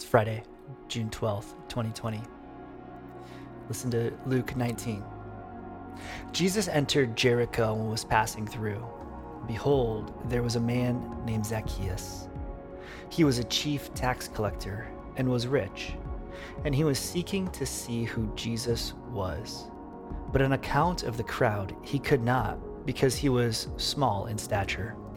It's Friday, June 12th, 2020. Listen to Luke 19. Jesus entered Jericho and was passing through. Behold, there was a man named Zacchaeus. He was a chief tax collector and was rich, and he was seeking to see who Jesus was. But on account of the crowd, he could not, because he was small in stature.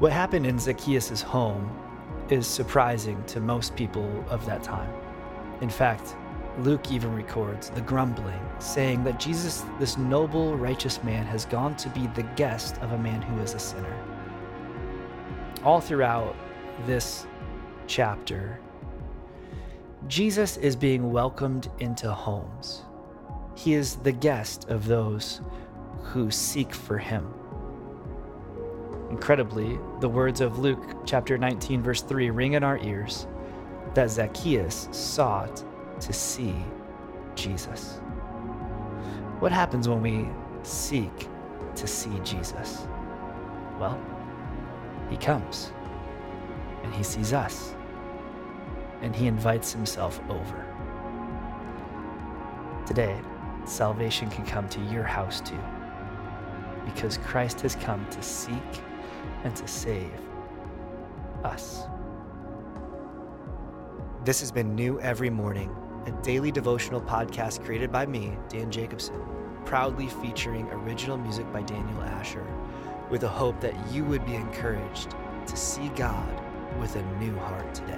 What happened in Zacchaeus' home is surprising to most people of that time. In fact, Luke even records the grumbling, saying that Jesus, this noble, righteous man, has gone to be the guest of a man who is a sinner. All throughout this chapter, Jesus is being welcomed into homes. He is the guest of those who seek for him. Incredibly, the words of Luke chapter 19, verse 3 ring in our ears that Zacchaeus sought to see Jesus. What happens when we seek to see Jesus? Well, he comes and he sees us, and he invites himself over. Today, salvation can come to your house too, because Christ has come to seek and to save us. This has been New Every Morning, a daily devotional podcast created by me, Dan Jacobson, proudly featuring original music by Daniel Asher, with the hope that you would be encouraged to see God with a new heart today.